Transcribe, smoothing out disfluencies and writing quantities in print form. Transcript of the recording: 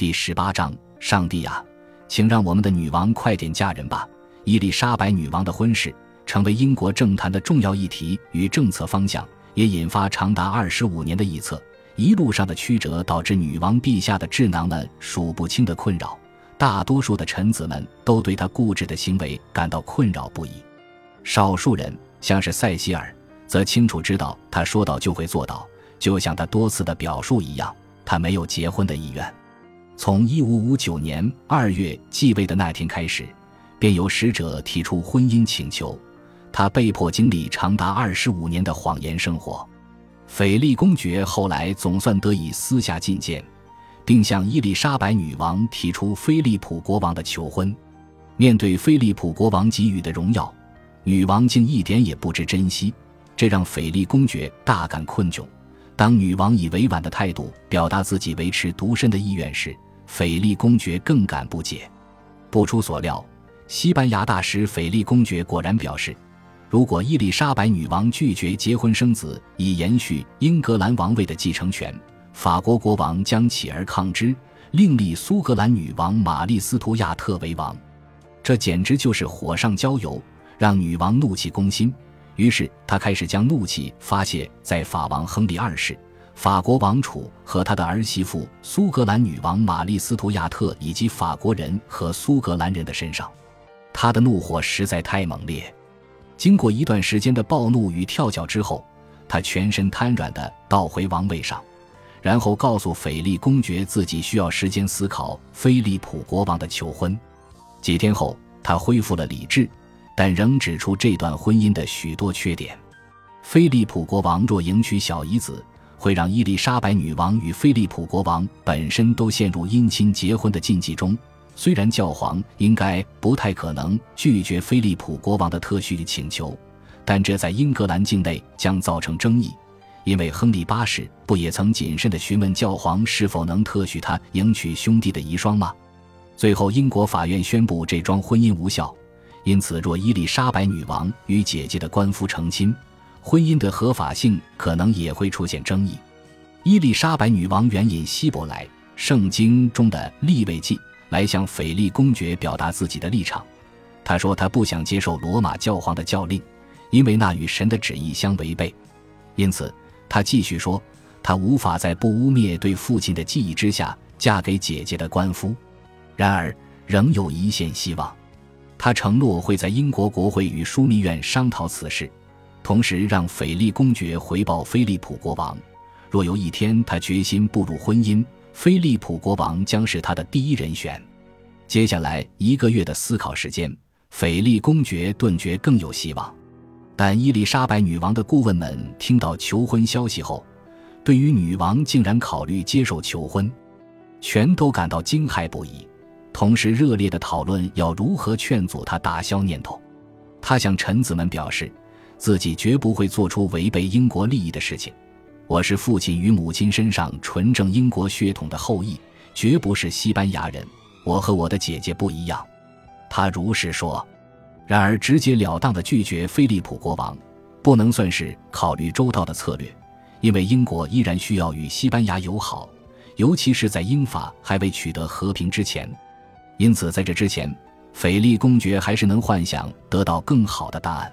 第18章，上帝啊，请让我们的女王快点嫁人吧。伊丽莎白女王的婚事成为英国政坛的重要议题与政策方向，也引发长达25年的臆测。一路上的曲折导致女王陛下的智囊们数不清的困扰，大多数的臣子们都对她固执的行为感到困扰不已。少数人，像是塞西尔，则清楚知道她说到就会做到，就像她多次的表述一样，她没有结婚的意愿。从1559年2月继位的那天开始，便由使者提出婚姻请求，她被迫经历长达25年的谎言生活。斐丽公爵后来总算得以私下觐见，并向伊丽莎白女王提出菲利普国王的求婚。面对菲利普国王给予的荣耀，女王竟一点也不知珍惜，这让斐丽公爵大感困窘。当女王以委婉的态度表达自己维持独身的意愿时，斐利公爵更感不解。不出所料，西班牙大使斐利公爵果然表示，如果伊丽莎白女王拒绝结婚生子以延续英格兰王位的继承权，法国国王将起而抗之，另立苏格兰女王玛丽斯图亚特为王。这简直就是火上浇油，让女王怒气攻心。于是她开始将怒气发泄在法王亨利二世、法国王储和他的儿媳妇苏格兰女王玛丽斯图亚特以及法国人和苏格兰人的身上。他的怒火实在太猛烈，经过一段时间的暴怒与跳脚之后，他全身瘫软地倒回王位上，然后告诉斐利公爵自己需要时间思考菲利普国王的求婚。几天后，他恢复了理智，但仍指出这段婚姻的许多缺点。菲利普国王若迎娶小姨子，会让伊丽莎白女王与菲利普国王本身都陷入姻亲结婚的禁忌中。虽然教皇应该不太可能拒绝菲利普国王的特许请求，但这在英格兰境内将造成争议，因为亨利八世不也曾谨慎地询问教皇是否能特许他迎娶兄弟的遗孀吗？最后英国法院宣布这桩婚姻无效。因此，若伊丽莎白女王与姐姐的官夫成亲，婚姻的合法性可能也会出现争议。伊丽莎白女王援引希伯来圣经中的利未记来向斐利公爵表达自己的立场。她说她不想接受罗马教皇的教令，因为那与神的旨意相违背。因此她继续说，她无法在不污蔑对父亲的记忆之下嫁给姐姐的官夫。然而仍有一线希望，她承诺会在英国国会与枢密院商讨此事，同时让斐利公爵回报菲利普国王，若有一天他决心步入婚姻，菲利普国王将是他的第一人选。接下来1个月的思考时间，斐利公爵顿觉更有希望。但伊丽莎白女王的顾问们听到求婚消息后，对于女王竟然考虑接受求婚，全都感到惊骇不已，同时热烈地讨论要如何劝阻她打消念头。她向臣子们表示，自己绝不会做出违背英国利益的事情。我是父亲与母亲身上纯正英国血统的后裔，绝不是西班牙人。我和我的姐姐不一样。他如是说。然而直截了当地拒绝菲利普国王，不能算是考虑周到的策略，因为英国依然需要与西班牙友好，尤其是在英法还未取得和平之前。因此在这之前，斐利公爵还是能幻想得到更好的答案。